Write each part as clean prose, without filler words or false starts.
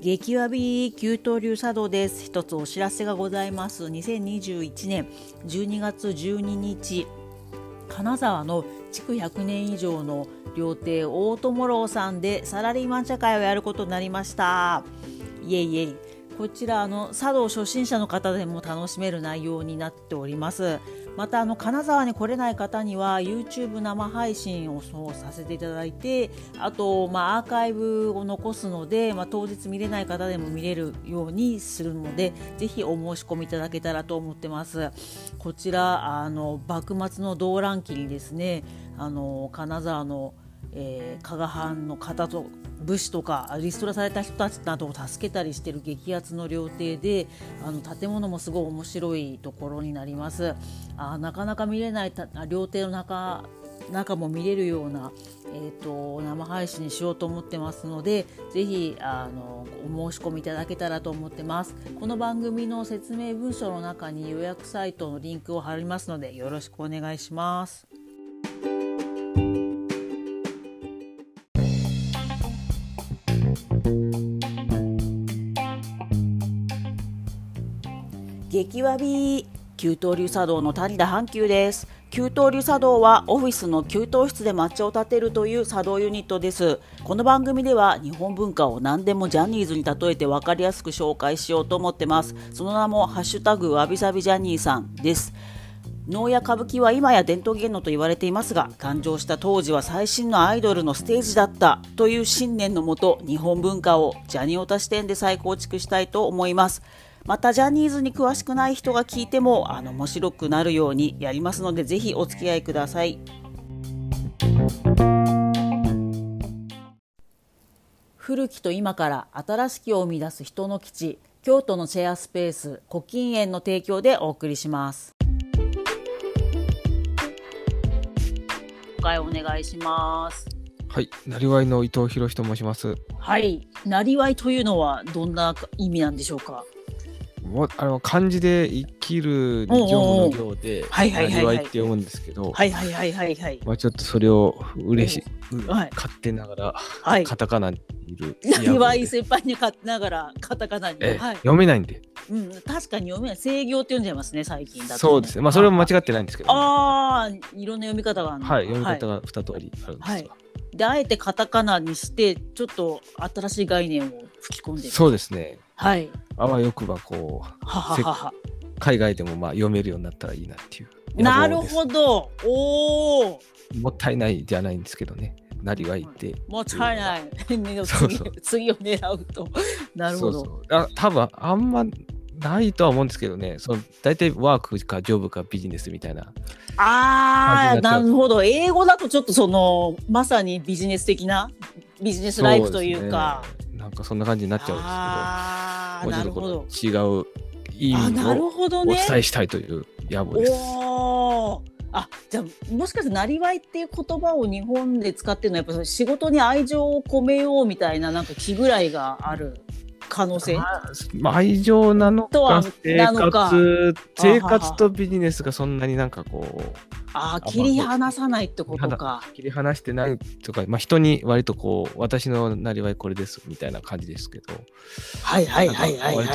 激わび給湯流茶道です。一つお知らせがございます。2021年12月12日、金沢の築100年以上の料亭大友楼さんでサラリーマン茶会をやることになりました。イエイイエイ。こちら茶道初心者の方でも楽しめる内容になっております。また金沢に来れない方には YouTube 生配信をさせていただいて、あと、アーカイブを残すので、当日見れない方でも見れるようにするので、ぜひお申し込みいただけたらと思ってます。こちら幕末の動乱期にですね、金沢の加賀藩の方と武士とかリストラされた人たちなどを助けたりしている激アツの料亭で、建物もすごい面白いところになります。なかなか見れない料亭の中も見れるような、生配信にしようと思ってますので、ぜひお申し込みいただけたらと思ってます。この番組の説明文書の中に予約サイトのリンクを貼りますので、よろしくお願いします。激わび給湯流茶道の谷田半久です。給湯流茶道はオフィスの給湯室で抹茶を立てるという茶道ユニットです。この番組では日本文化を何でもジャニーズに例えて分かりやすく紹介しようと思ってます。その名もハッシュタグわびさびジャニーさんです。能や歌舞伎は今や伝統芸能と言われていますが、誕生した当時は最新のアイドルのステージだったという信念のもと、日本文化をジャニオタ視点で再構築したいと思います。またジャニーズに詳しくない人が聞いても面白くなるようにやりますので、ぜひお付き合いください。古きと今から新しきを生み出す人の基地、京都のシェアスペース古今園の提供でお送りします。お願いします。はい、なりわいの伊藤博史と申します。はい、なりわいというのはどんな意味なんでしょうか。漢字で生きる二行の行でなりわいって読むんですけど、ちょっとそれを嬉しい、勝手ながら、カタカナにいるなりわい先輩に勝手ながらカタカナに、読めないんで、確かに読めない、正行って読んじゃいますね最近だと、ね、そうですね、それも間違ってないんですけど、いろんな読み方がある、読み方が2通りあるんですが、であえてカタカナにしてちょっと新しい概念を吹き込んでる。そうですね、あわよくば海外でも読めるようになったらいいなっていう。なるほど、お、もったいないじゃないんですけどね、なりわいって、もったいない次を狙うと。なるほど、多分あんまないとは思うんですけどね、大体ワークかジョブかビジネスみたいな。なるほど、英語だとちょっとまさにビジネス的な、ビジネスライクというか、なんかそんな感じになっちゃうんですけど、もうちょっと違う意味をお伝えしたいという野望です。じゃあもしかしてなりわいっていう言葉を日本で使ってるのは、やっぱ仕事に愛情を込めようみたいな、なんか気ぐらいがある可能性、愛情なのか生活とビジネスがそんなになんか切り離さないってことか、切り離してないとか、人に割と私のなりわいこれですみたいな感じですけど、割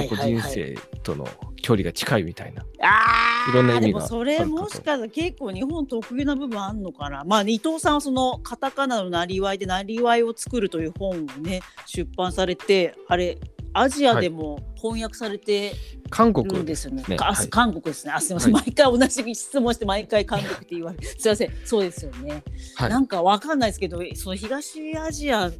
と人生との距離が近いみたいな、いろんな意味が。でもそれもしかしたら結構日本特有な部分あるのかな。伊藤さんはカタカナのなりわいでなりわいを作るという本をね出版されて、あれアジアでも翻訳されてるんですよね。韓国ですね。すみません、毎回同じ質問して毎回韓国って言われる。すみません、そうですよね。なんかわかんないですけど、東アジア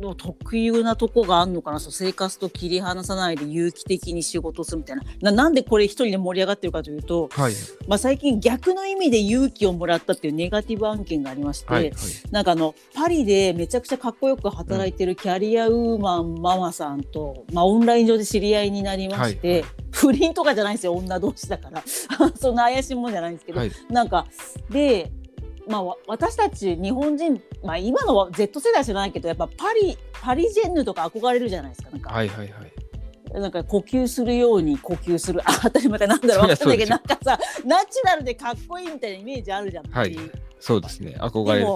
の特有なとこがあるのかな。生活と切り離さないで有機的に仕事をするみたいな。なんでこれ一人で盛り上がってるかというと、最近逆の意味で勇気をもらったっていうネガティブ案件がありまして、なんかパリでめちゃくちゃかっこよく働いてるキャリアウーマンママさんと、オンライン上で知り合いになりまして、不倫とかじゃないんですよ、女同士だからそんな怪しいもんじゃないんですけど、なんかで私たち日本人、今の Z 世代じゃないけど、やっぱパリジェンヌとか憧れるじゃないですか。なんか呼吸するように呼吸する、当たり前なんだろう、分かんないけど、なんかさナチュラルでかっこいいみたいなイメージあるじゃん。そうですね、憧れる。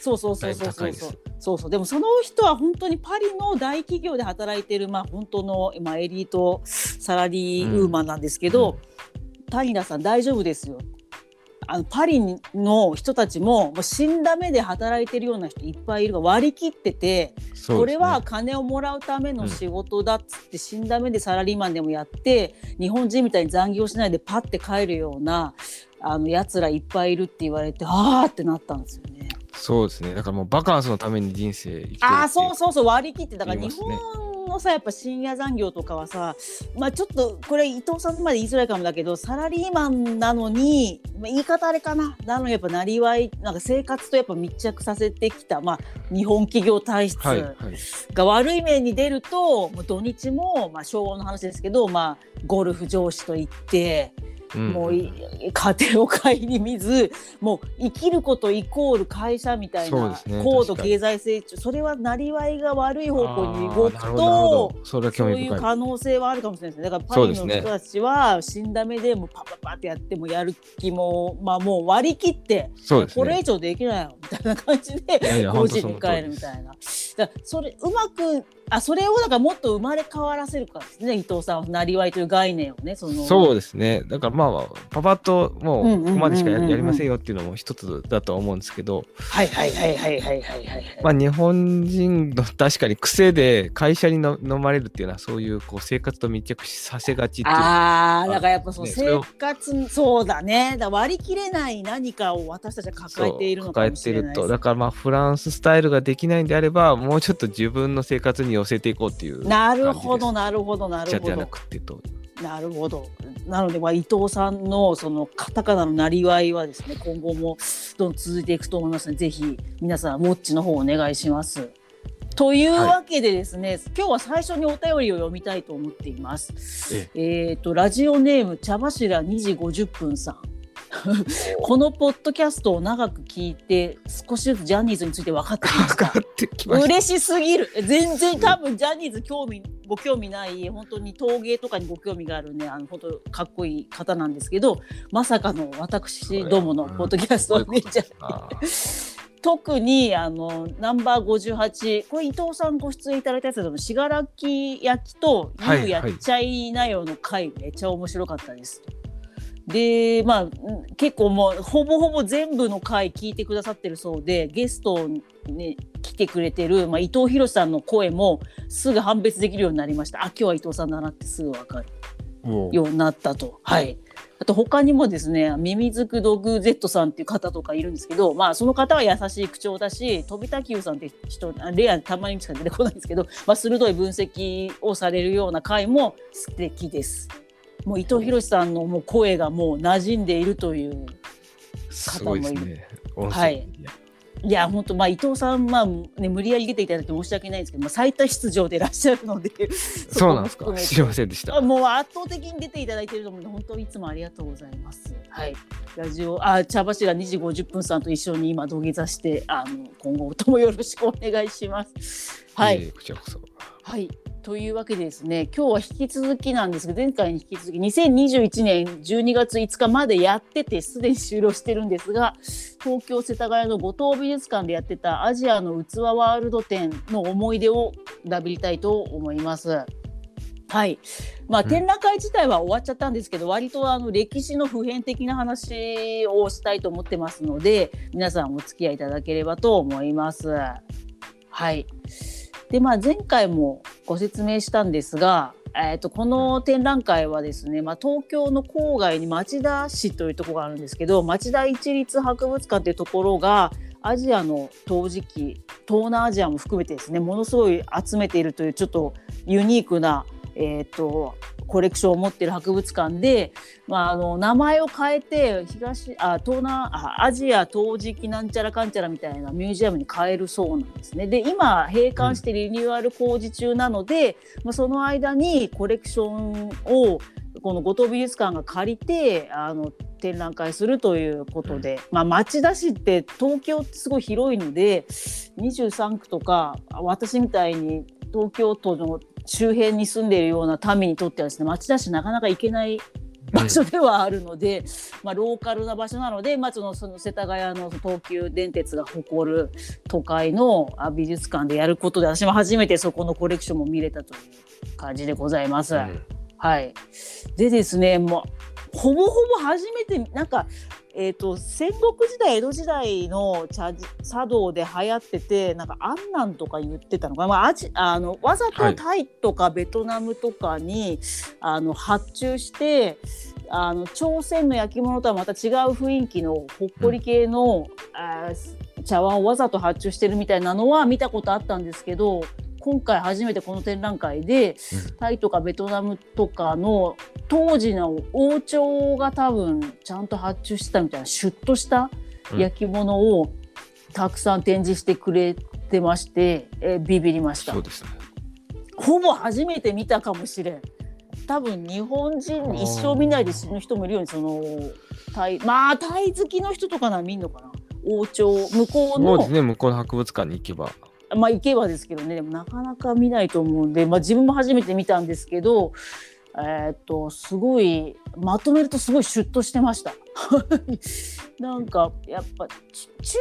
そうそうそうそうそう。そうそう、でもその人は本当にパリの大企業で働いている、まあ、本当の、まあ、エリートサラリーウーマンなんですけど、うん、谷田さん大丈夫ですよ、あのパリの人たち もう死んだ目で働いてるような人いっぱいいるが割り切ってて、ね、これは金をもらうための仕事だっつって、うん、死んだ目でサラリーマンでもやって日本人みたいに残業しないでパッて帰るようなあのやつらいっぱいいるって言われて、あーってなったんですよね。そうですね、だからもうバカンスのために人生生きてるって、あーそうそうそう、割り切って、だから日本のさやっぱ深夜残業とかはさ、まあちょっとこれ伊藤さんまで言いづらいかもだけど、サラリーマンなのに、まあ、言い方あれかな、なのにやっぱなりわいなんか生活とやっぱ密着させてきた、まあ日本企業体質が悪い面に出ると、はいはい、もう土日もまあ昭和の話ですけど、まあゴルフ上司と行って。もう家庭を顧みず、もう生きることイコール会社みたいな、ね、高度経済成長、それはなりわいが悪い方向に動くと そういう可能性はあるかもしれないですね。だからパリの人たちは死んだ目でもうパパパってやってもやる気も、まあ、もう割り切って、ね、これ以上できないよみたいな感じで5時に帰るみたいな、だからそれうまくそれをだからもっと生まれ変わらせるかですね、伊藤さんはなりわいという概念をね。そうですね、だからまあパパッともうここまでしかやりませんよっていうのも一つだと思うんですけど、はいはいはいはいはいはいはい、まあ日本人の確かに癖で会社に飲まれるっていうのはそういうこう生活と密着させがちっていう、ああだからやっぱそう、ね、生活そうだね、だ割り切れない何かを私たちは抱えているのかもしれないです、ね、抱えてると、だからまあフランススタイルができないんであればもうちょっと自分の生活に寄せていこうっていう感じです。なるほどなるほどなるほど。じゃなくてと。なるほど。なので、まあ、伊藤さんのそのカタカナのなりわいはですね、今後もどんどん続いていくと思いますので、ぜひ皆さんウォッチの方お願いします。というわけでですね、はい、今日は最初にお便りを読みたいと思っています。ラジオネーム茶柱2時50分さん。このポッドキャストを長く聞いて少しずつジャニーズについて分かってきました。嬉しすぎる。全然多分ジャニーズご興味ない、本当に陶芸とかにご興味があるね、あの本当かっこいい方なんですけど、まさかの私どものポッドキャストを見ちゃって特にあのナンバー58、これ伊藤さんご出演いただいたやつの信楽焼と「Youやっちゃいなよ」の回めっちゃ面白かったです。でまあ、結構もうほぼほぼ全部の回聞いてくださってるそうで、ゲストに、ね、来てくれてる、まあ、伊藤博さんの声もすぐ判別できるようになりました。あ、今日は伊藤さんだなってすぐ分かるようになったと、はい、あと他にもですね、ミミズクドグ Z さんっていう方とかいるんですけど、まあ、その方は優しい口調だし、飛田久さんって人レアたまにしか出てこないんですけど、まあ、鋭い分析をされるような回も素敵です。もう伊藤博さんのもう声がもう馴染んでいるという方もいる。すごいですね。はい。いや本当、まあ伊藤さん、まあね、無理やり出ていただいて申し訳ないんですけど、まあ、最多出場でいらっしゃるのでそうなんですか。すいませんでした。もう圧倒的に出ていただいていると思うので、本当いつもありがとうございます。はい。ラジオ茶柱2時50分さんと一緒に今土下座して、今後ともよろしくお願いします。はい。こちらこそ。はい。というわけでですね、今日は引き続きなんですけど、前回に引き続き2021年12月5日までやっててすでに終了してるんですが、東京世田谷の五島美術館でやってたアジアの器ワールド展の思い出をダブりたいと思います。はい、まあ、展覧会自体は終わっちゃったんですけど、割と歴史の普遍的な話をしたいと思ってますので、皆さんお付き合いいただければと思います。はい。でまあ、前回もご説明したんですが、この展覧会はですね、まあ、東京の郊外に町田市というところがあるんですけど、町田市立博物館というところがアジアの陶磁器、東南アジアも含めてですね、ものすごい集めているというちょっとユニークな、コレクションを持っている博物館で、まあ、名前を変えて東南アジア陶磁器なんちゃらかんちゃらみたいなミュージアムに変えるそうなんですね。で今閉館してリニューアル工事中なので、まあ、その間にコレクションをこの五島美術館が借りて展覧会するということで、まあ、町田市って東京ってすごい広いので23区とか、私みたいに東京都の周辺に住んでいるような民にとってはですね、町田市なかなか行けない場所ではあるので、うん、まあ、ローカルな場所なので、まあ、その世田谷の東急電鉄が誇る都会の美術館でやることで、私も初めてそこのコレクションも見れたという感じでございます、うん、はい。でですね、もうほぼほぼ初めてなんか、戦国時代江戸時代の茶道で流行ってて、なんか安南とか言ってたのかな、まあ、わざとタイとかベトナムとかに、はい、発注して朝鮮の焼き物とはまた違う雰囲気のほっこり系の、うん、茶碗をわざと発注してるみたいなのは見たことあったんですけど、今回初めてこの展覧会で、うん、タイとかベトナムとかの当時の王朝が多分ちゃんと発注してたみたいなシュッとした焼き物をたくさん展示してくれてまして、ビビりました。そうです、ね、ほぼ初めて見たかもしれん。多分日本人一生見ないで死ぬ人もいるように、そのまあタイ好きの人とかなら見んのかな。王朝向こうの、そうですね、向こうの博物館に行けば、まあ、行けばですけどね、でもなかなか見ないと思うんで、まあ、自分も初めて見たんですけど、すごいまとめるとすごいシュッとしてましたなんかやっぱ中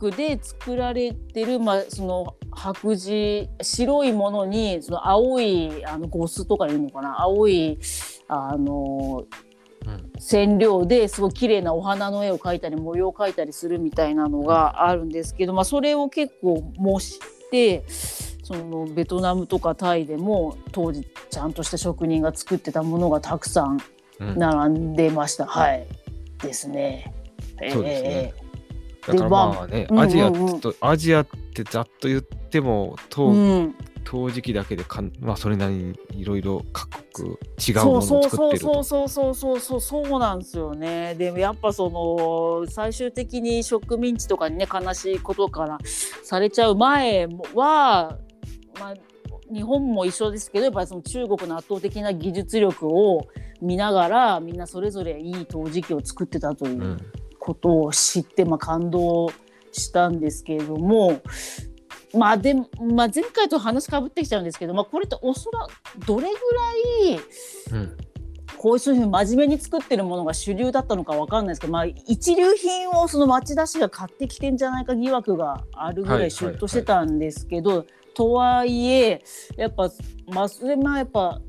国で作られてる、まあ、その白磁白いものにその青い呉須とかいうのかな、青い染料ですごい綺麗なお花の絵を描いたり模様を描いたりするみたいなのがあるんですけど、まあ、それを結構模して、そのベトナムとかタイでも当時ちゃんとした職人が作ってたものがたくさん並んでました、うん、はい、ですね。そうですね、だからまあね、アジアって、うんうんうん、アジアってざっと言ってもうん、陶磁器だけでまあ、それなりにいろいろ各国違うものを作ってると。そうなんですよね。でもやっぱその最終的に植民地とかにね、悲しいことからされちゃう前は、まあ、日本も一緒ですけど、やっぱりその中国の圧倒的な技術力を見ながら、みんなそれぞれいい陶磁器を作ってたということを知って、まあ、感動したんですけれども、まあでもまあ、前回と話かぶってきちゃうんですけど、まあ、これっておそらくどれぐらいこういうふうに真面目に作ってるものが主流だったのか分かんないですけど、まあ、一流品をその町田市が買ってきてんじゃないか疑惑があるぐらいシュッとしてたんですけど、はいはいはい、とはいえやっぱ、まあ、それもやっぱ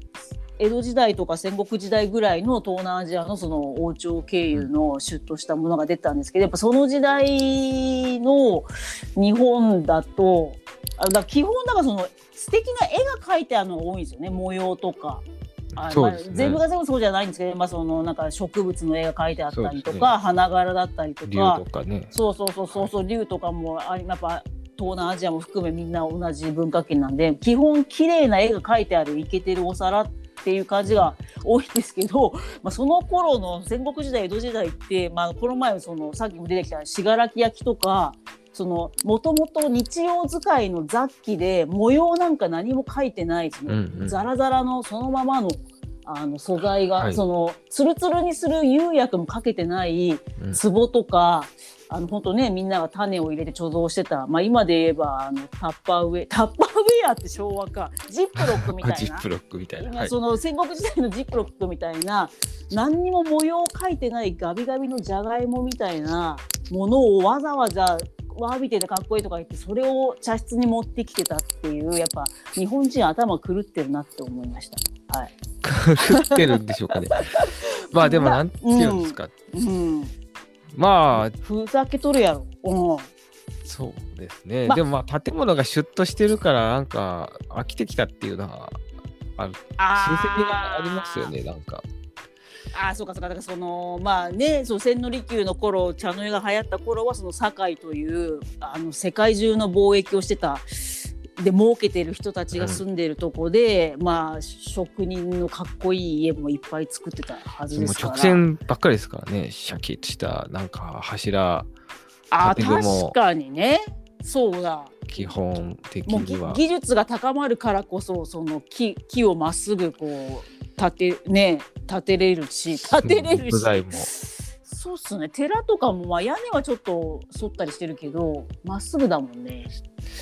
江戸時代とか戦国時代ぐらいの東南アジアのその王朝経由のシュッとしたものが出たんですけど、やっぱその時代の日本だと、だ基本なんかその素敵な絵が描いてあるのが多いんですよね、模様とか。そうですね、まあ、全部が全部そうじゃないんですけど、まあ、そのなんか植物の絵が描いてあったりとか、ね、花柄だったりとか竜とかね、そう竜とかもやっぱ東南アジアも含めみんな同じ文化圏なんで、基本綺麗な絵が描いてあるイケてるお皿っていう感じが多いんですけど、まあ、その頃の戦国時代江戸時代って、まあ、この前そのさっきも出てきた信楽焼とか、そのもともと日用使いの雑器で模様なんか何も描いてないですね、うんうん、ザラザラのそのままの、素材が、はい、そのツルツルにする釉薬もかけてない壺とか、うん、本当ね、みんなが種を入れて貯蔵してた、まあ、今で言えばタッパーウェアって昭和か、ジップロックみたいなジップロックみたいな、はい、その戦国時代のジップロックみたいな、何にも模様を描いてないガビガビのじゃがいもみたいなものをわざわざわびててかっこいいとか言って、それを茶室に持ってきてたっていう、やっぱ日本人頭狂ってるなって思いました、はい、狂ってるんでしょうかねまあでもなんていうんですか、うんうん、まあふざけとるやろ、うん、そうですね、ま、でもまあ建物がシュッとしてるからなんか飽きてきたっていうのはある、親戚がありますよね、なんか。あ、そうかそうか、だからそのまあね、その千利休の頃、茶の湯が流行った頃は、その堺という世界中の貿易をしてたで儲けてる人たちが住んでるとこで、うん、まあ職人のかっこいい家もいっぱい作ってたはずですから、もう直線ばっかりですからね、シャキッとしたなんか柱建具も、確かにね、そうだ、基本的にはもう技術が高まるからこそ、その 木をまっすぐこう建てれるし、そうっすね、寺とかもまあ屋根はちょっと反ったりしてるけど、まっすぐだもんね。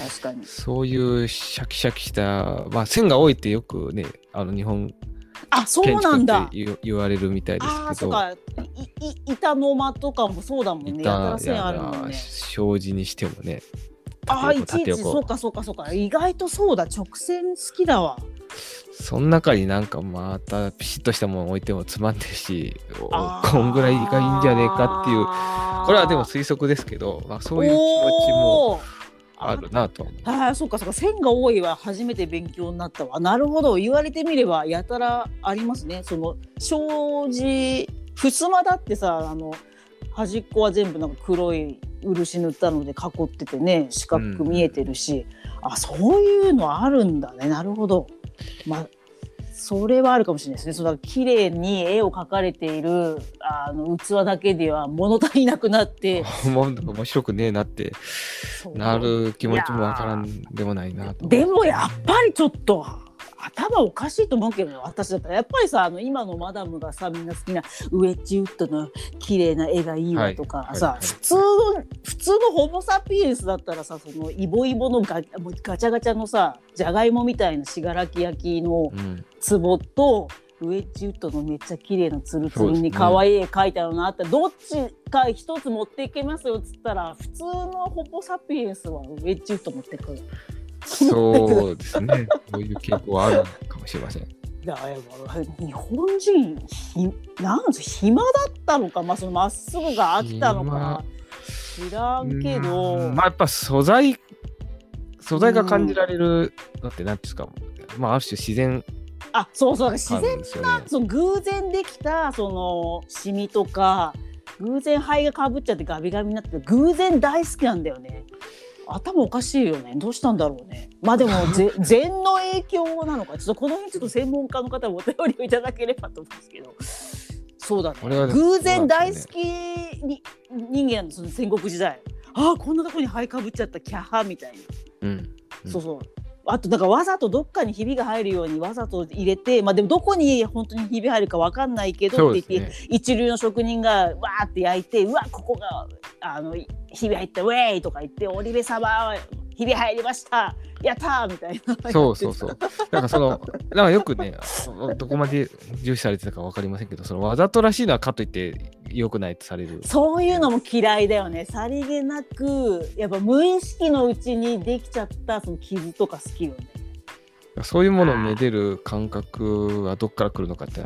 確かにそういうシャキシャキした、まあ、線が多いってよくね、日本あ、そうなんだ。言われるみたいですけど。あ、そうか。板の間とかもそうだもんね。板やら障子にしてもね。あ、いちいちそうかそうかそうか。意外とそうだ。直線好きだわ。その中になんかまたピシッとしたもの置いてもつまんねえし、こんぐらいがいいんじゃねえかっていう、これはでも推測ですけど、まあ、そういう気持ちもあるなと。ああ、そうかそうか。線が多いは初めて勉強になったわ。なるほど。言われてみればやたらありますね。その障子、襖だってさ、端っこは全部なんか黒い漆塗ったので囲っててね、四角く見えてるし、うん、あ、そういうのあるんだね。なるほど。まあ、それはあるかもしれないですね。その綺麗に絵を描かれている器だけでは物足りなくなって面白くねえなってなる気持ちもわからんでもないなと。でもやっぱりちょっと頭おかしいと思うけど、私だったらやっぱりさ、今のマダムがさ、みんな好きなウェッジウッドの綺麗な絵がいいわとか、はい、さ、はい、普通のホモサピエンスだったらさ、そのイボイボのガチャガチャのさ、じゃがいもみたいな信楽焼きの壺と、ウェッジウッドのめっちゃ綺麗なツルツルに可愛い絵描いたのがあったら、どっちか一つ持っていけますよっつったら、普通のホモサピエンスはウェッジウッド持ってくる。そうですね。そういう傾向はあるかもしれません。日本人なんせ暇だったのか、まあ、そのまっすぐがあったのか知らんけど、まあ、やっぱ素材が感じられるのって何ですか、まあ、ある種自然、あ、そうそう、自然な、その偶然できたそのシミとか、偶然灰がかぶっちゃってガビガビになって、偶然大好きなんだよね。頭おかしいよね。どうしたんだろうね。まあでも禅の影響なのか、ちょっとこの辺ちょっと専門家の方もお便りをいただければと思うんですけど、そうだね。偶然大好きに人間のその戦国時代、ああ、こんなとこに灰かぶっちゃったキャハみたいな、うんうん、そうそう。あとなんかわざとどっかにひびが入るようにわざと入れて、まあでもどこに本当にひび入るかわかんないけどって言って、ね、一流の職人がわーって焼いて、うわ、ここがひび入ったウェイとか言って、織部様ひび入りましたやったーみたいな。そうそうそう。なんかそのなんかよくね、どこまで重視されてたかわかりませんけど、そのわざとらしいのはかといって良くないとされる。そういうのも嫌いだよね。さりげなくやっぱ無意識のうちにできちゃったその傷とか好きよね。そういうものをめでる感覚はどっから来るのかって、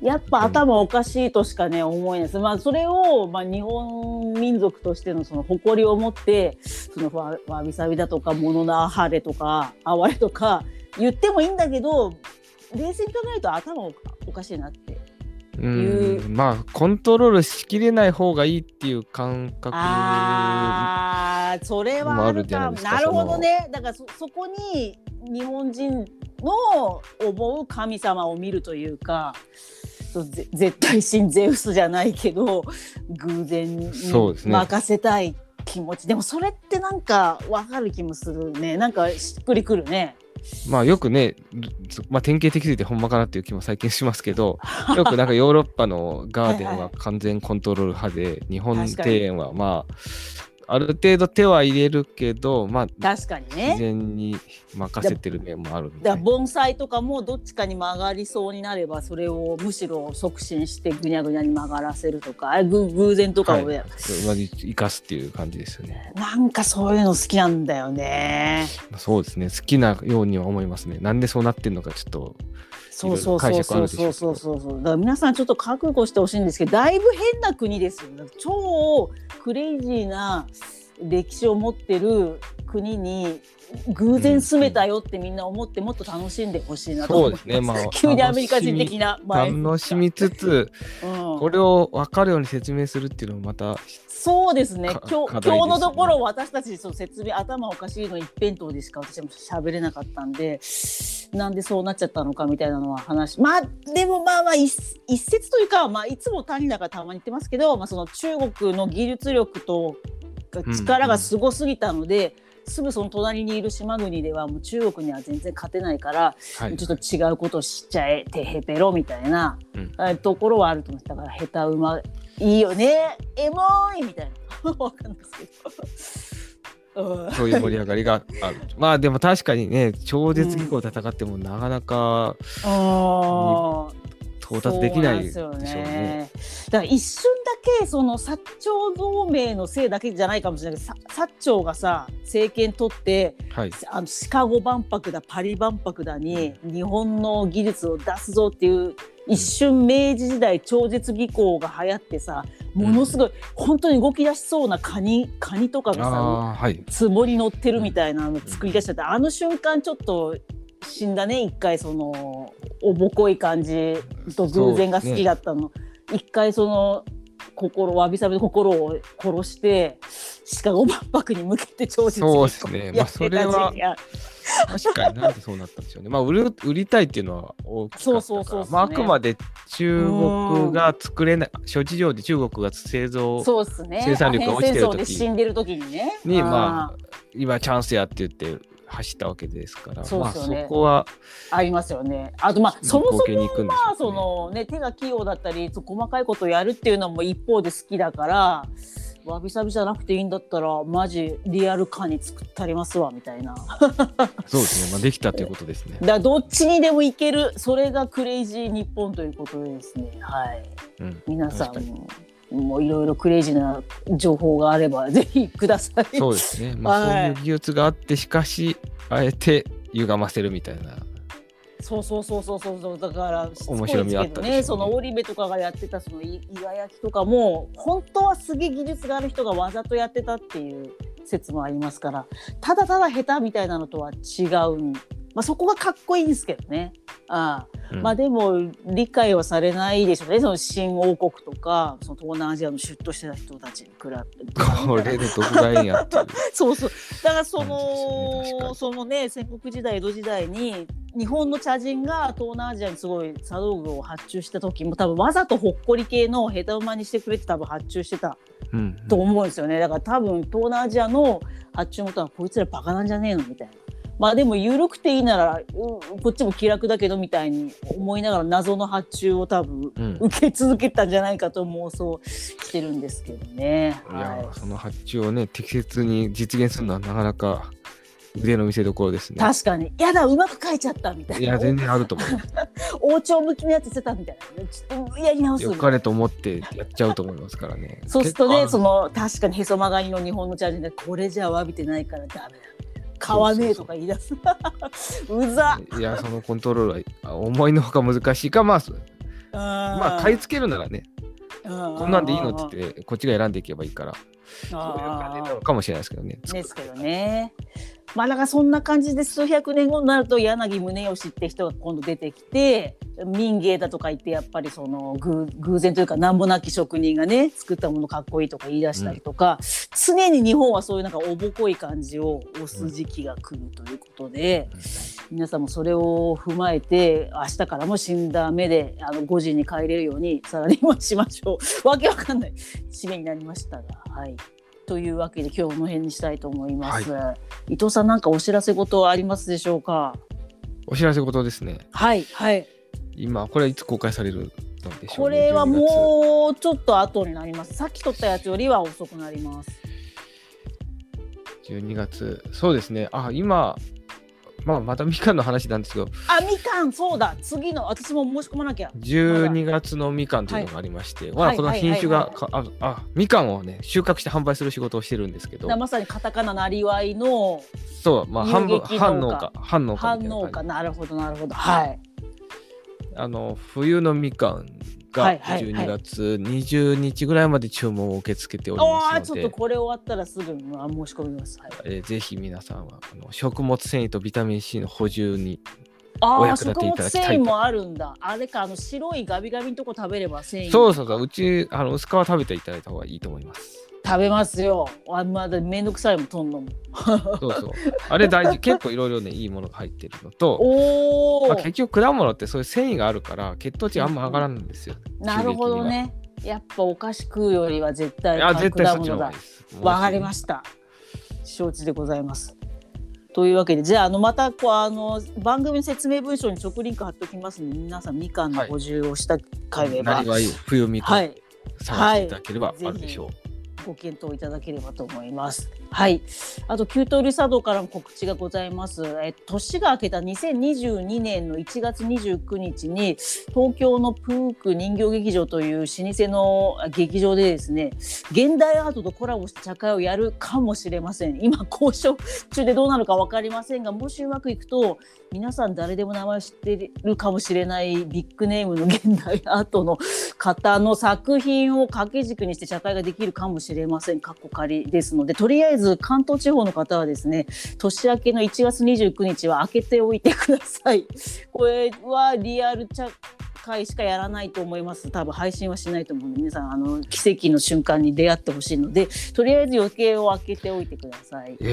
やっぱ頭おかしいとしかね思えないです。まあ、それを、まあ、日本民族としてのその誇りを持って、そのわびさびだとか物のあはれとかあわれとか言ってもいいんだけど、冷静に考えると頭おかしいなって。まあコントロールしきれない方がいいっていう感覚もあるじゃないですか。なるほどね。だから そこに日本人の思う神様を見るというか、絶対神ゼウスじゃないけど偶然に任せたい気持ち でもそれってなんか分かる気もするね。なんかしっくりくるね。まあよくね、まあ、典型的すぎてほんまかなっていう気も最近しますけど、よくなんかヨーロッパのガーデンは完全コントロール派ではい、はい、日本庭園はまあある程度手は入れるけど、まあ確かにね、自然に任せてる面もあるみたいな。だから盆栽とかもどっちかに曲がりそうになれば、それをむしろ促進してぐにゃぐにゃに曲がらせるとか、偶然とかを、はい、生かすっていう感じですよね。なんかそういうの好きなんだよね。そうですね、好きなようには思いますね。なんでそうなってんのかちょっとそうそうそうそうそうそうそう。だから皆さんちょっと覚悟してほしいんですけど、だいぶ変な国ですよね。超クレイジーな歴史を持ってる国に偶然住めたよってみんな思って、もっと楽しんでほしいなと思います。そうですね。まあ急にアメリカ人的な楽しみつつ、うん、これを分かるように説明するっていうのもまた。そうですね。今日のところ私たちその説明、頭おかしいの一辺倒でしか私も喋れなかったんで、なんでそうなっちゃったのかみたいなのは話、まあでもまあまあ 一説というか、まあいつも谷中たまに言ってますけど、まあその中国の技術力と力がすごすぎたので、うんうん、すぐその隣にいる島国ではもう中国には全然勝てないから、はい、ちょっと違うことをしちゃえてへぺろみたいな、うん、ところはあると思って、だから下手馬いいよねエモいみたいな分かんないですけどそういう盛り上がりがある。まあでも確かにね、超絶技巧戦ってもなかなか、うん、あ到達できないでしょうね。だから一瞬だけその薩長同盟のせいだけじゃないかもしれないけど、薩長がさ政権取って、はい、シカゴ万博だパリ万博だに日本の技術を出すぞっていう一瞬明治時代超絶技巧が流行ってさ、ものすごい、うん、本当に動き出しそうなカニとかがさ、はい、壺に乗ってるみたいなの作り出しちゃって、あの瞬間ちょっと死んだね。一回そのおぼこい感じと偶然が好きだったの、ね、一回その心わびさびの心を殺してシカゴ万博に向けて超絶技巧。そうですね、まあそれは確かになんでそうなったんでしょうね。まあ売りたいっていうのは大きかったから。そうそうそう、ね、まあ、あくまで中国が作れない諸事情で中国が生産力が落ちてる時に、変戦争で死んでる時にね、にまあ今チャンスやって言って走ったわけですから、そうですよね、まあ、そこはありますよね。あとまあそもそもまあそのね手が器用だったり細かいことをやるっていうのも一方で好きだから、わびさびじゃなくていいんだったらマジリアルカニ作ったりますわみたいな。そうですね、まあ、できたということですね。だからどっちにでもいける、それがクレイジー日本ということですね。はい、うん、皆さんもいろいろクレイジーな情報があればぜひください。そうですね、まあ、そういう技術があってしかしあえて歪ませるみたいな。そうだからしつこいですけどね、面白みあったでしょうね。その織部とかがやってたそのイガ焼きとかも本当はすげえ技術がある人がわざとやってたっていう説もありますから、ただただ下手みたいなのとは違う、まあ、そこがかっこいいんですけどね。うん、まあでも理解はされないでしょうね、その新王国とかその東南アジアのシュッとしてた人たちに比べてこれで独外やってる。そうそう、だからそのね戦国時代江戸時代に日本の茶人が東南アジアにすごい茶道具を発注した時も多分わざとほっこり系の下手馬にしてくれて多分発注してたと思うんですよね。だから多分東南アジアの発注元はこいつらバカなんじゃねえのみたいな、まあでも緩くていいならこっちも気楽だけどみたいに思いながら謎の発注を多分受け続けたんじゃないかと妄想してるんですけどね、うん、はい、その発注をね適切に実現するのはなかなか腕の見せ所ですね。確かに、やだうまく書いちゃったみたいな。いや全然あると思う。王朝向きのやつしてたみたいな、ちょっとやり直すよかれと思ってやっちゃうと思いますからね。そうするとね、その確かにへそ曲がりの日本のチャージでこれじゃわびてないからダメだ買わねえとか言い出す。うざ。いやそのコントロールは思いのほか難しいか、まあまあ買い付けるならね、こんなんでいいのって言ってこっちが選んでいけばいいからかもしれないですけどね。ですけどね。まあだからそんな感じで数百年後になると柳宗悦って人が今度出てきて、民芸だとか言ってやっぱりその偶然というかなんもなき職人がね作ったものかっこいいとか言い出したりとか、うん、常に日本はそういうなんかおぼこい感じを推す時期が来るということで、うん、皆さんもそれを踏まえて明日からも死んだ目で5時に帰れるようにサラリーマンしましょう。わけわかんない締めになりましたが、はい。というわけで今日の辺にしたいと思います、はい、伊藤さん何かお知らせ事はありますでしょうか。お知らせ事ですね、はいはい、今これいつ公開されるんでしょう、ね、これはもうちょっと後になります。さっき撮ったやつよりは遅くなります。12月、そうですね、あ今、まあ、またみかんの話なんですけど、あみかんそうだ、次の私も申し込まなきゃ。12月のみかんというのがありまして、はい、この品種が、みかんをね収穫して販売する仕事をしてるんですけど、まさにカタカナなりわいの、そう、まあ、半農家、なるほどなるほど、はい、冬のみかんが12月20日ぐらいまで注文を受け付けておりますので、ちょっとこれ終わったらすぐ申し込みます、はい、ぜひ皆さんは食物繊維とビタミン C の補充にお役立ていただきたい。食物繊維もあるんだ、あれか白いガビガビのとこ食べれば繊維。そううち薄皮食べていただいた方がいいと思います。食べますよ、まだめんどくさいもんとんのも。そうあれ大事。結構いろいろねいいものが入ってるのと、まあ、結局果物ってそういう繊維があるから血糖値あんま上がらないんですよ、うん、なるほどね。やっぱお菓子食うよりは絶対果物だ。わかりました、承知でございます。というわけでじゃあ、またこう番組の説明文章に直リンク貼っておきますので、皆さんみかんの補充をした回では、なりわい冬みかん探していただければあるでしょう、はいはい、ご検討いただければと思います。はい、あと旧通り茶道からも告知がございます。年が明けた2022年の1月29日に東京のプーク人形劇場という老舗の劇場でですね、現代アートとコラボした茶会をやるかもしれません。今交渉中でどうなるか分かりませんが、もしうまくいくと皆さん誰でも名前を知ってるかもしれないビッグネームの現代アートの方の作品を掛け軸にして茶会ができるかもしれません、かっこ仮ですので、とりあえず関東地方の方はですね、年明けの1月29日は開けておいてください。これはリアル茶会しかやらないと思います。多分配信はしないと思うので、皆さん奇跡の瞬間に出会ってほしいので、とりあえず予定を開けておいてください。い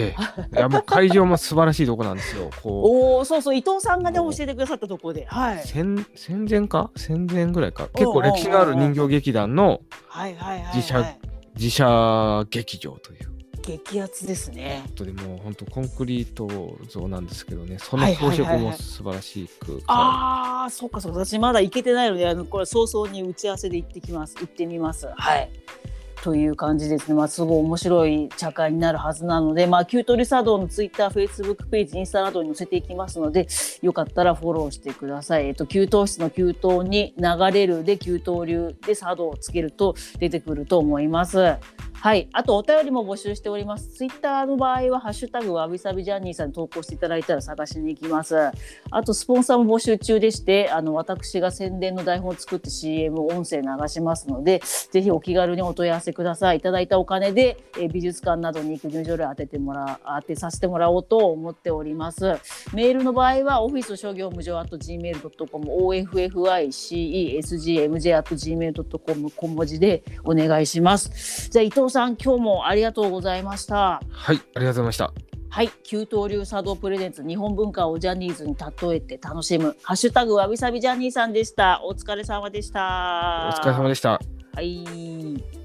やもう会場も素晴らしいとこなんですよ。こうおそうそう、伊藤さんがね教えてくださったとこで、はい、戦前ぐらいか結構歴史のある人形劇団の自社劇場という激アツですね。本当にもう本当コンクリート像なんですけどね、その装飾も素晴らしく、ああそうかそうか、私まだ行けてないのでこれ早々に打ち合わせで行ってみます。はいという感じですね。すごい面白い茶会になるはずなので、旧通り茶道のツイッター、フェイスブックページ、インスタなどに載せていきますので、よかったらフォローしてください。給湯室の給湯に流れるで給湯流で茶道をつけると出てくると思います。はい、あとお便りも募集しております。ツイッターの場合はハッシュタグわびさびジャーニーさんに投稿していただいたら探しに行きます。あとスポンサーも募集中でして、私が宣伝の台本を作って CM を音声流しますので、ぜひお気軽にお問い合わせください。いただいたお金で美術館などに行く入場料を当てさせてもらおうと思っております。メールの場合は officesgmj@gmail.com、 officesgmj@gmail.com 小文字でお願いします。じゃあ伊藤さん、今日もありがとうございました。はい、ありがとうございました。はい、旧東流茶道プレゼンツ、日本文化をジャニーズに例えて楽しむ、ハッシュタグわびさびジャニーさんでした。お疲れ様でした。お疲れ様でした。はい。